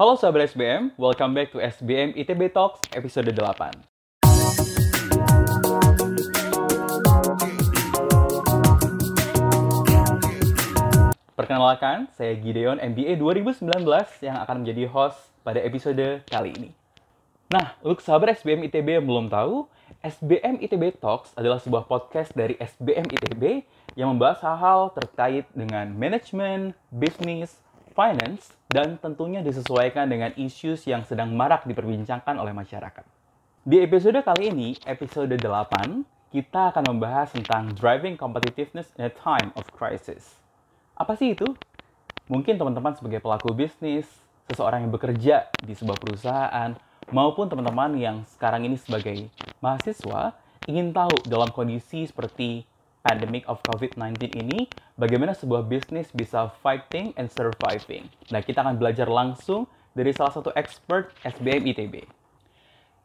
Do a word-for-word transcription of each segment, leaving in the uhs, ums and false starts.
Halo sahabat S B M, welcome back to S B M I T B Talks episode delapan. Perkenalkan, saya Gideon M B A dua ribu sembilan belas yang akan menjadi host pada episode kali ini. Nah, untuk sahabat S B M I T B yang belum tahu, S B M I T B Talks adalah sebuah podcast dari S B M I T B yang membahas hal-hal terkait dengan manajemen, bisnis, finance, dan tentunya disesuaikan dengan isu yang sedang marak diperbincangkan oleh masyarakat. Di episode kali ini, episode delapan, kita akan membahas tentang driving competitiveness in a time of crisis. Apa sih itu? Mungkin teman-teman sebagai pelaku bisnis, seseorang yang bekerja di sebuah perusahaan, maupun teman-teman yang sekarang ini sebagai mahasiswa, ingin tahu dalam kondisi seperti pandemic of covid nineteen ini, bagaimana sebuah bisnis bisa fighting and surviving. Nah, kita akan belajar langsung dari salah satu expert S B M I T B.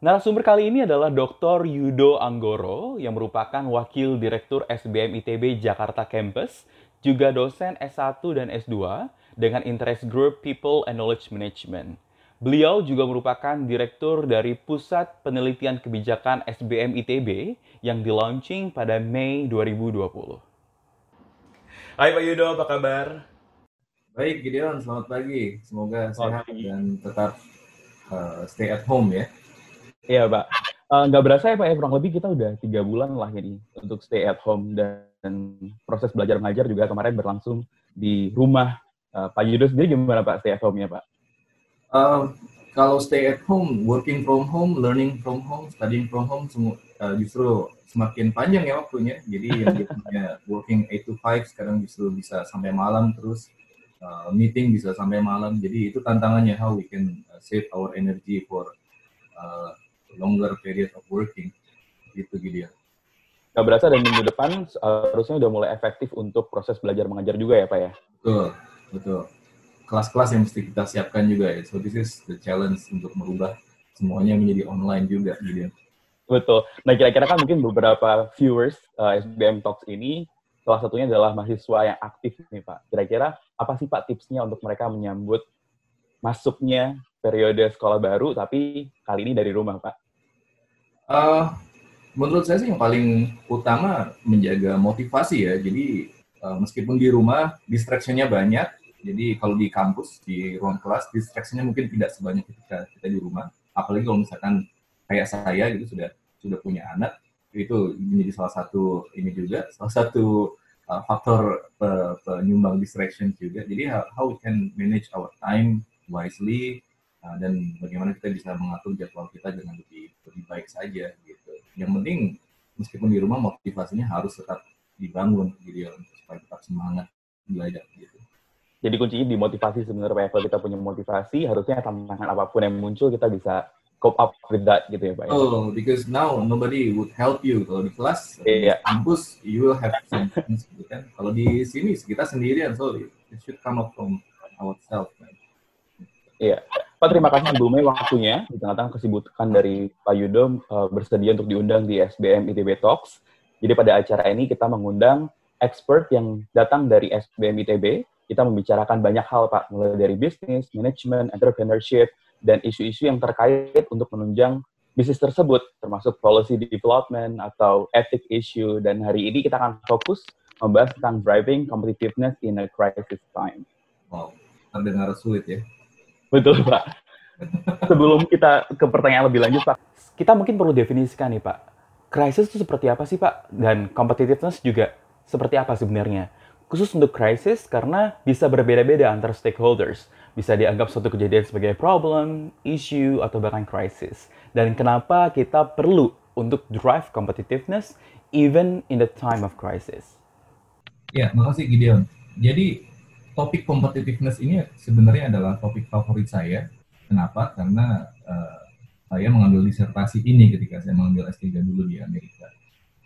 Narasumber kali ini adalah Doktor Yudo Anggoro, yang merupakan Wakil Direktur S B M I T B Jakarta Campus, juga dosen S satu dan S dua, dengan interest group People and Knowledge Management. Beliau juga merupakan direktur dari Pusat Penelitian Kebijakan S B M I T B yang di-launching pada Mei dua ribu dua puluh. Hai Pak Yudo, apa kabar? Baik Gideon, selamat pagi. Semoga selamat sehat pagi. Dan tetap uh, stay at home ya. Iya Pak, uh, nggak berasa ya Pak ya, kurang lebih kita udah tiga bulan lah ini untuk stay at home. Dan proses belajar mengajar juga kemarin berlangsung di rumah. Uh, Pak Yudo sendiri gimana Pak stay at home-nya Pak? Uh, kalau stay at home, working from home, learning from home, studying from home, semu- uh, justru semakin panjang ya waktunya. Jadi yang biasanya working eight to five sekarang justru bisa sampai malam terus, uh, meeting bisa sampai malam. Jadi itu tantangannya, how we can uh, save our energy for uh, longer period of working. Itu gitu ya. Gak berasa dari minggu depan uh, harusnya udah mulai efektif untuk proses belajar mengajar juga ya Pak ya? Betul, betul. Kelas-kelas yang mesti kita siapkan juga ya. So this is the challenge untuk merubah semuanya menjadi online juga gitu. Betul. Nah kira-kira kan mungkin beberapa viewers uh, S B M Talks ini salah satunya adalah mahasiswa yang aktif nih Pak. Kira-kira apa sih Pak tipsnya untuk mereka menyambut masuknya periode sekolah baru tapi kali ini dari rumah Pak? Uh, menurut saya sih yang paling utama menjaga motivasi ya. Jadi uh, meskipun di rumah distraction-nya banyak. Jadi kalau di kampus, di ruang kelas, distraction-nya mungkin tidak sebanyak ketika kita di rumah. Apalagi kalau misalkan kayak saya gitu sudah sudah punya anak, itu menjadi salah satu ini juga, salah satu uh, faktor uh, penyumbang distraction juga. Jadi how, how we can manage our time wisely uh, dan bagaimana kita bisa mengatur jadwal kita dengan lebih lebih baik saja gitu. Yang penting meskipun di rumah motivasinya harus tetap dibangun gitu supaya tetap semangat belajar gitu. Jadi kuncinya di motivasi sebenarnya, kalau kita punya motivasi, harusnya tantangan apapun yang muncul kita bisa cope up with that gitu ya Pak. Oh, because now nobody would help you kalau di kelas, yeah. Di kampus you will have some things gitu kan. Kalau di sini kita sendirian, so it should come up from ourselves. Iya, yeah. Pak terima kasih Bu Mei waktunya di tengah-tengah kesibukan dari Pak Yudo uh, bersedia untuk diundang di S B M I T B Talks. Jadi pada acara ini kita mengundang expert yang datang dari S B M I T B. Kita membicarakan banyak hal, Pak, mulai dari bisnis, manajemen, entrepreneurship, dan isu-isu yang terkait untuk menunjang bisnis tersebut, termasuk policy development atau ethic issue. Dan hari ini kita akan fokus membahas tentang driving competitiveness in a crisis time. Wow, terdengar sulit ya. Betul, Pak. Sebelum kita ke pertanyaan lebih lanjut, Pak, kita mungkin perlu definisikan nih, Pak. Crisis itu seperti apa sih, Pak? Dan competitiveness juga seperti apa sebenarnya? Khusus untuk krisis karena bisa berbeda-beda antar stakeholders. Bisa dianggap suatu kejadian sebagai problem, issue, atau bahkan krisis. Dan kenapa kita perlu untuk drive competitiveness even in the time of crisis? Ya, makasih Gideon. Jadi, topik competitiveness ini sebenarnya adalah topik favorit saya. Kenapa? Karena uh, saya mengambil disertasi ini ketika saya mengambil S tiga dulu di Amerika.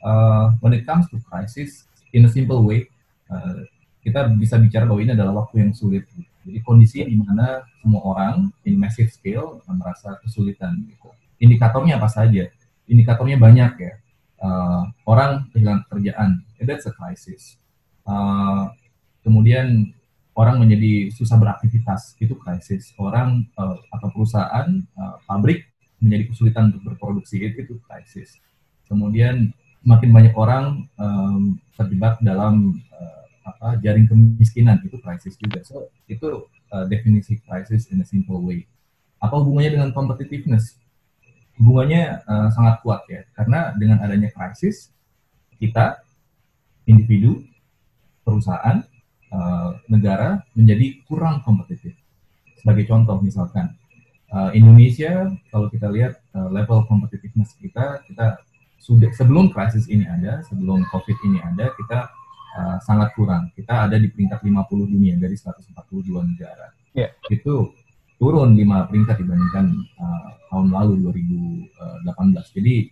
Uh, when it comes to crisis, in a simple way, Uh, kita bisa bicara bahwa ini adalah waktu yang sulit. Jadi kondisi di mana semua orang in massive scale merasa kesulitan. Gitu. Indikatornya apa saja? Indikatornya banyak ya. Uh, orang kehilangan pekerjaan, that's a crisis. Uh, kemudian orang menjadi susah beraktivitas, itu krisis. Orang uh, atau perusahaan, uh, pabrik menjadi kesulitan untuk berproduksi, itu, itu krisis. Kemudian makin banyak orang um, terjebak dalam uh, apa, jaring kemiskinan, itu krisis juga. So itu uh, definisi krisis in a simple way. Apa hubungannya dengan competitiveness? Hubungannya uh, sangat kuat ya, karena dengan adanya krisis kita, individu, perusahaan, Uh, negara menjadi kurang kompetitif. Sebagai contoh misalkan uh, Indonesia, kalau kita lihat uh, level competitiveness kita, kita sudah sebelum krisis ini ada, sebelum COVID ini ada, kita uh, sangat kurang. Kita ada di peringkat lima puluh dunia dari seratus empat puluh dua negara. Yeah. Itu turun lima peringkat dibandingkan uh, tahun lalu dua ribu delapan belas. Jadi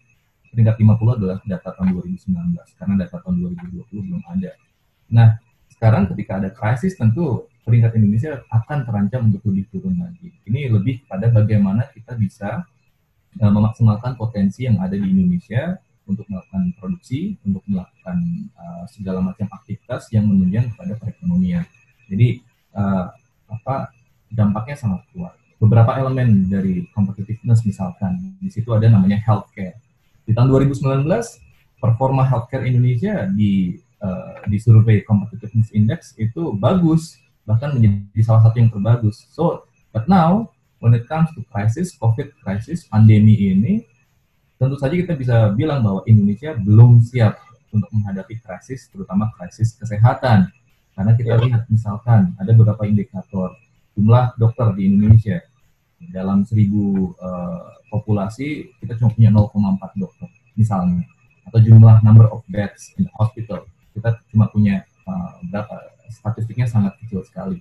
peringkat lima puluh adalah data tahun dua ribu sembilan belas, karena data tahun dua ribu dua puluh belum ada. Nah, sekarang ketika ada krisis, tentu peringkat Indonesia akan terancam untuk lebih turun lagi. Ini lebih pada bagaimana kita bisa uh, memaksimalkan potensi yang ada di Indonesia untuk melakukan produksi, untuk melakukan uh, segala macam aktivitas yang menunjang kepada perekonomian. Jadi uh, apa dampaknya sangat kuat. Beberapa elemen dari competitiveness misalkan, di situ ada namanya healthcare. Di tahun dua ribu sembilan belas, performa healthcare Indonesia di Uh, di survei competitiveness index itu bagus, bahkan menjadi salah satu yang terbagus. So, but now when it comes to crisis, COVID crisis, pandemi ini, tentu saja kita bisa bilang bahwa Indonesia belum siap untuk menghadapi krisis, terutama krisis kesehatan. Karena kita lihat misalkan ada beberapa indikator jumlah dokter di Indonesia dalam seribu uh, populasi kita cuma punya nol koma empat dokter misalnya, atau jumlah number of beds in the hospital. Kita cuma punya uh, berapa, statistiknya sangat kecil sekali.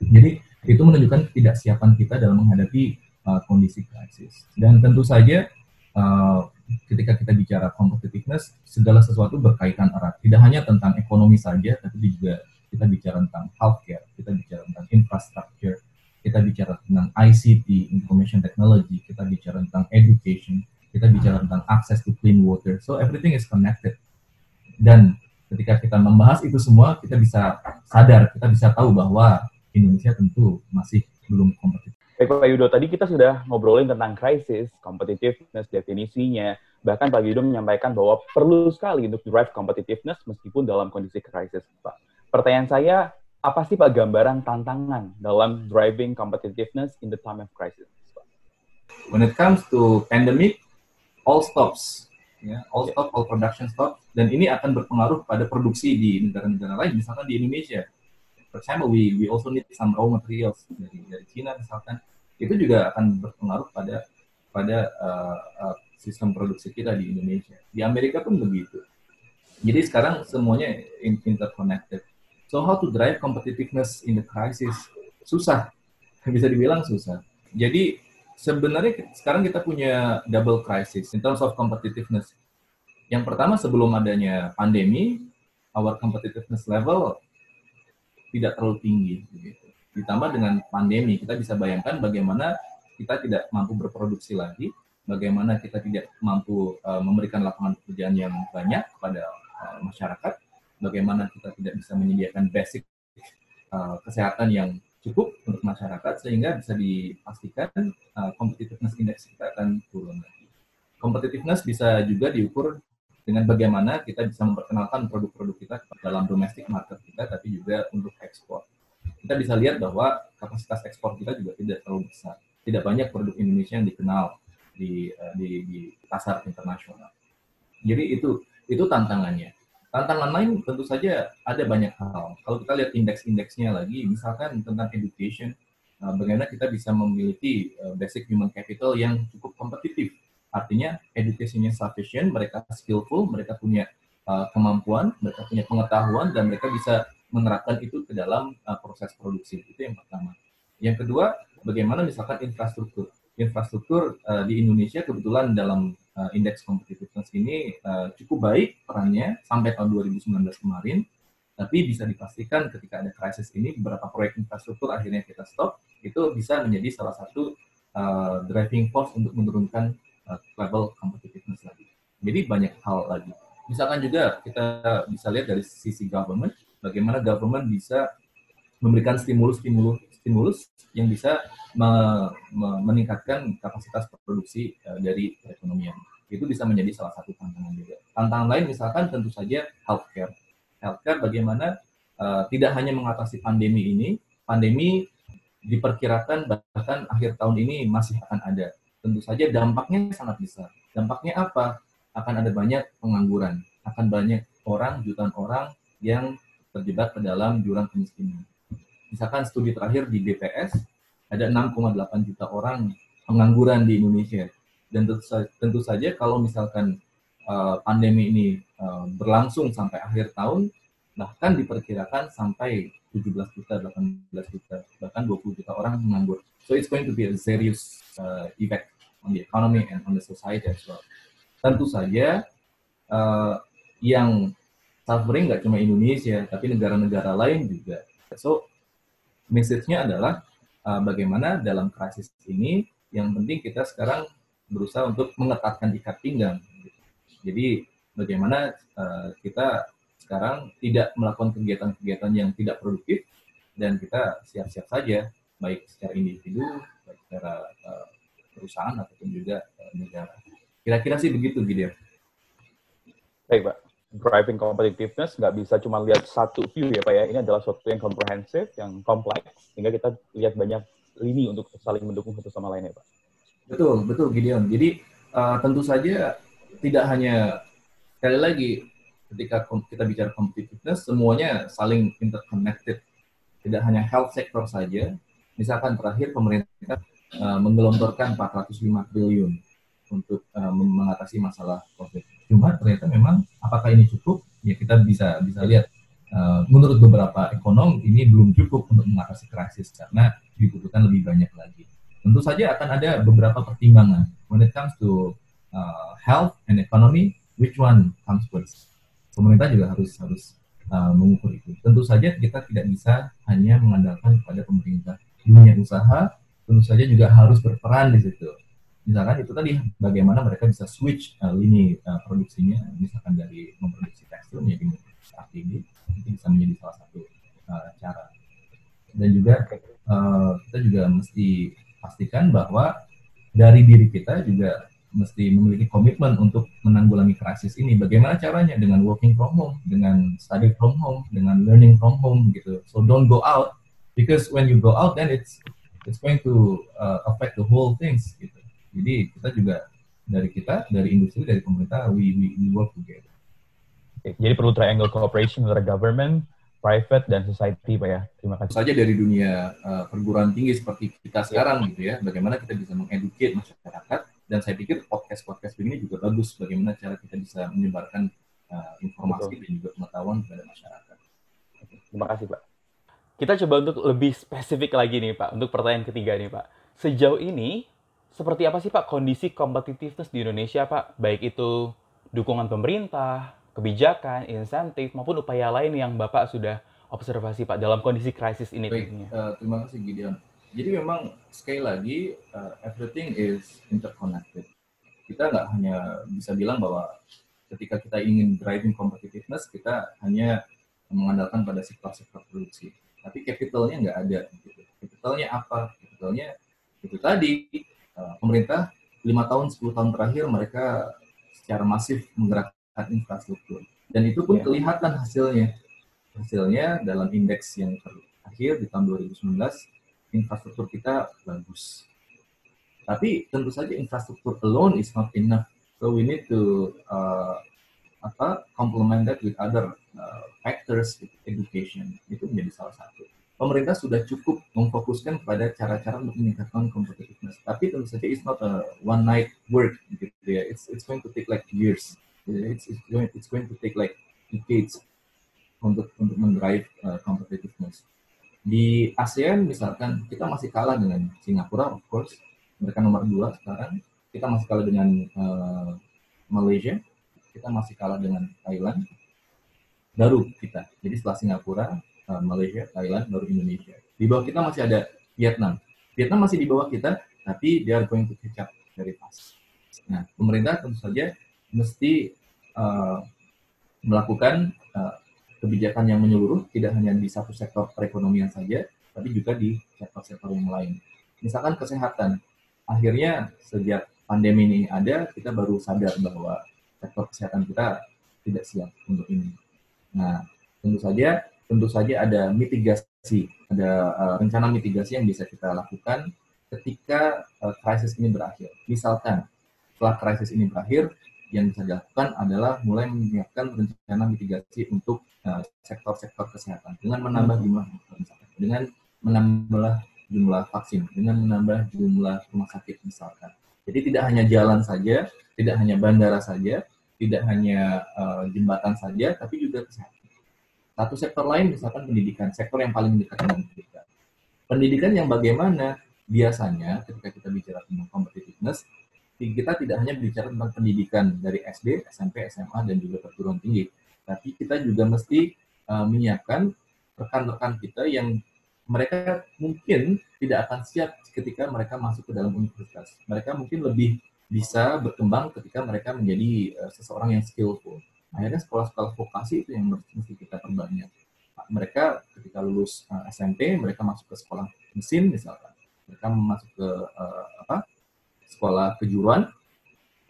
Jadi itu menunjukkan ketidaksiapan kita dalam menghadapi uh, kondisi krisis. Dan tentu saja uh, ketika kita bicara competitiveness, segala sesuatu berkaitan erat. Tidak hanya tentang ekonomi saja, tapi juga kita bicara tentang healthcare, kita bicara tentang infrastructure, kita bicara tentang I C T, information technology, kita bicara tentang education, kita bicara tentang access to clean water. So everything is connected. Dan ketika kita membahas itu semua, kita bisa sadar, kita bisa tahu bahwa Indonesia tentu masih belum kompetitif. Baik Pak Yudo, tadi kita sudah ngobrolin tentang krisis, competitiveness, definisinya. Bahkan Pak Yudo menyampaikan bahwa perlu sekali untuk drive competitiveness meskipun dalam kondisi krisis, Pak. Pertanyaan saya, apa sih Pak gambaran tantangan dalam driving competitiveness in the time of crisis, Pak? When it comes to pandemic, all stops. Ya, all stop, all production stop, dan ini akan berpengaruh pada produksi di negara-negara lain, misalkan di Indonesia. For example, we we also need some raw materials dari dari China misalkan, itu juga akan berpengaruh pada pada uh, uh, sistem produksi kita di Indonesia. Di Amerika pun begitu. Jadi sekarang semuanya interconnected. So how to drive competitiveness in the crisis? Susah, bisa dibilang susah. Jadi sebenarnya sekarang kita punya double crisis in terms of competitiveness. Yang pertama, sebelum adanya pandemi, our competitiveness level tidak terlalu tinggi. Gitu. Ditambah dengan pandemi, kita bisa bayangkan bagaimana kita tidak mampu berproduksi lagi, bagaimana kita tidak mampu uh, memberikan lapangan pekerjaan yang banyak kepada uh, masyarakat, bagaimana kita tidak bisa menyediakan basic uh, kesehatan yang cukup untuk masyarakat, sehingga bisa dipastikan uh, competitiveness index kita akan turun lagi. Competitiveness bisa juga diukur dengan bagaimana kita bisa memperkenalkan produk-produk kita dalam domestic market kita, tapi juga untuk ekspor. Kita bisa lihat bahwa kapasitas ekspor kita juga tidak terlalu besar. Tidak banyak produk Indonesia yang dikenal di, uh, di, di pasar internasional. Jadi itu itu tantangannya. Tantangan lain tentu saja ada banyak hal. Kalau kita lihat indeks-indeksnya lagi, misalkan tentang education, bagaimana kita bisa memiliki basic human capital yang cukup kompetitif. Artinya education-nya sufficient, mereka skillful, mereka punya kemampuan, mereka punya pengetahuan, dan mereka bisa menerapkan itu ke dalam proses produksi. Itu yang pertama. Yang kedua, bagaimana misalkan infrastruktur. Infrastruktur di Indonesia kebetulan dalam Uh, indeks competitiveness ini uh, cukup baik perannya sampai tahun dua ribu sembilan belas kemarin, tapi bisa dipastikan ketika ada krisis ini beberapa proyek infrastruktur akhirnya kita stop, itu bisa menjadi salah satu uh, driving force untuk menurunkan uh, level competitiveness lagi. Jadi banyak hal lagi. Misalkan juga kita bisa lihat dari sisi government, bagaimana government bisa memberikan stimulus-stimulus stimulus yang bisa me- me- meningkatkan kapasitas produksi uh, dari perekonomian. Itu bisa menjadi salah satu tantangan juga. Tantangan lain misalkan tentu saja healthcare. Healthcare bagaimana uh, tidak hanya mengatasi pandemi ini, pandemi diperkirakan bahkan akhir tahun ini masih akan ada. Tentu saja dampaknya sangat besar. Dampaknya apa? Akan ada banyak pengangguran, akan banyak orang, jutaan orang yang terjebak ke dalam jurang kemiskinan. Misalkan studi terakhir di B P S, ada enam koma delapan juta orang pengangguran di Indonesia. Dan tentu saja kalau misalkan uh, pandemi ini uh, berlangsung sampai akhir tahun, bahkan diperkirakan sampai tujuh belas juta, delapan belas juta, bahkan dua puluh juta orang menganggur. So it's going to be a serious uh, effect on the economy and on the society as well. Tentu saja uh, yang suffering nggak cuma Indonesia, tapi negara-negara lain juga. So message-nya adalah uh, bagaimana dalam krisis ini, yang penting kita sekarang berusaha untuk mengetatkan ikat pinggang. Jadi bagaimana uh, kita sekarang tidak melakukan kegiatan-kegiatan yang tidak produktif, dan kita siap-siap saja, baik secara individu, baik secara uh, perusahaan, ataupun juga uh, negara. Kira-kira sih begitu, Gideon. Baik, Pak. Driving competitiveness nggak bisa cuma lihat satu view ya, Pak ya. Ini adalah sesuatu yang komprehensif, yang kompleks, sehingga kita lihat banyak lini untuk saling mendukung satu sama lain ya, Pak. Betul, betul Gideon. Jadi uh, tentu saja tidak hanya, sekali lagi ketika kom- kita bicara competitiveness, semuanya saling interconnected. Tidak hanya health sector saja. Misalkan terakhir pemerintah uh, menggelontorkan empat ratus lima triliun untuk uh, mengatasi masalah COVID. Cuma ternyata memang apakah ini cukup? Ya kita bisa bisa lihat. Uh, menurut beberapa ekonom ini belum cukup untuk mengatasi krisis karena dibutuhkan lebih banyak lagi. Tentu saja akan ada beberapa pertimbangan when it comes to uh, health and economy, which one comes first. Pemerintah juga harus harus uh, mengukur itu. Tentu saja kita tidak bisa hanya mengandalkan pada pemerintah. Dunia usaha tentu saja juga harus berperan di situ. Misalkan itu tadi bagaimana mereka bisa switch uh, lini uh, produksinya, misalkan dari memproduksi tekstil menjadi memproduksi A T B, itu bisa menjadi salah satu uh, cara. Dan juga uh, kita juga mesti pastikan bahwa dari diri kita juga mesti memiliki komitmen untuk menanggulangi krisis ini. Bagaimana caranya? Dengan working from home, dengan study from home, dengan learning from home gitu. So don't go out, because when you go out then it's it's going to uh, affect the whole things gitu. Jadi kita juga dari kita, dari industri, dari pemerintah, we we, we work together. Jadi perlu triangle cooperation antara government, private, dan society, Pak ya. Terima kasih. Saja dari dunia uh, perguruan tinggi seperti kita sekarang gitu ya, bagaimana kita bisa mengedukasi masyarakat, dan saya pikir podcast-podcast ini juga bagus, bagaimana cara kita bisa menyebarkan uh, informasi dan juga pengetahuan kepada masyarakat. Terima kasih, Pak. Kita coba untuk lebih spesifik lagi nih, Pak, untuk pertanyaan ketiga nih, Pak. Sejauh ini, seperti apa sih, Pak, kondisi competitiveness di Indonesia, Pak? Baik itu dukungan pemerintah, kebijakan, insentif, maupun upaya lain yang Bapak sudah observasi, Pak, dalam kondisi krisis ini. Baik, uh, terima kasih, Gideon. Jadi memang, sekali lagi, uh, everything is interconnected. Kita nggak hanya bisa bilang bahwa ketika kita ingin driving competitiveness, kita hanya mengandalkan pada sektor-sektor produksi. Tapi capitalnya nggak ada. Gitu. Capitalnya apa? Capitalnya itu tadi, uh, pemerintah lima tahun, sepuluh tahun terakhir, mereka secara masif menggerakkan infrastruktur. Dan itu pun ya. Kelihatan hasilnya. Hasilnya dalam indeks yang terakhir di tahun dua ribu sembilan belas, infrastruktur kita bagus. Tapi tentu saja infrastruktur alone is not enough. So we need to uh, apa, complement that with other uh, factors, with education. Itu menjadi salah satu. Pemerintah sudah cukup memfokuskan pada cara-cara untuk meningkatkan competitiveness. Tapi tentu saja it's not a one night work. Gitu ya. It's it's going to take like years. It's, it's, going, it's going to take like decades untuk untuk mendrive uh, competitiveness. Di ASEAN misalkan kita masih kalah dengan Singapura, of course, mereka nomor dua sekarang. Kita masih kalah dengan uh, Malaysia, kita masih kalah dengan Thailand. Baru kita. Jadi setelah Singapura, uh, Malaysia, Thailand, baru Indonesia. Di bawah kita masih ada Vietnam. Vietnam masih di bawah kita, tapi they are going to catch up very fast. Nah, pemerintah tentu saja mesti uh, melakukan uh, kebijakan yang menyeluruh, tidak hanya di satu sektor perekonomian saja, tapi juga di sektor-sektor yang lain. Misalkan kesehatan. Akhirnya sejak pandemi ini ada, kita baru sadar bahwa sektor kesehatan kita tidak siap untuk ini. Nah, tentu saja, tentu saja ada mitigasi, ada uh, rencana mitigasi yang bisa kita lakukan ketika uh, krisis ini berakhir. Misalkan, setelah krisis ini berakhir, yang bisa dilakukan adalah mulai menyiapkan rencana mitigasi untuk uh, sektor-sektor kesehatan dengan menambah jumlah, misalkan, dengan menambah jumlah vaksin, dengan menambah jumlah rumah sakit misalkan. Jadi tidak hanya jalan saja, tidak hanya bandara saja, tidak hanya uh, jembatan saja, tapi juga kesehatan. Satu sektor lain misalkan pendidikan, sektor yang paling dekat dengan kita. Pendidikan yang bagaimana biasanya ketika kita bicara tentang competitiveness, kita tidak hanya bicara tentang pendidikan dari S D, S M P, S M A, dan juga perguruan tinggi. Tapi kita juga mesti uh, menyiapkan rekan-rekan kita yang mereka mungkin tidak akan siap ketika mereka masuk ke dalam universitas. Mereka mungkin lebih bisa berkembang ketika mereka menjadi uh, seseorang yang skillful. Akhirnya sekolah-sekolah vokasi itu yang mesti kita perbanyak. Mereka ketika lulus uh, S M P, mereka masuk ke sekolah mesin misalkan. Mereka masuk ke uh, apa? sekolah kejuruan,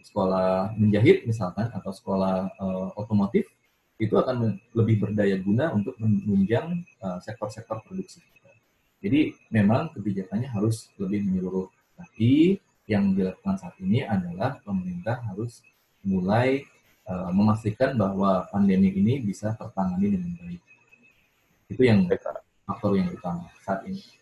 sekolah menjahit misalkan, atau sekolah uh, otomotif, itu akan lebih berdaya guna untuk menunjang uh, sektor-sektor produksi. Jadi memang kebijakannya harus lebih menyeluruh. Tapi yang dilakukan saat ini adalah pemerintah harus mulai uh, memastikan bahwa pandemi ini bisa tertangani dengan baik. Itu yang faktor yang utama saat ini.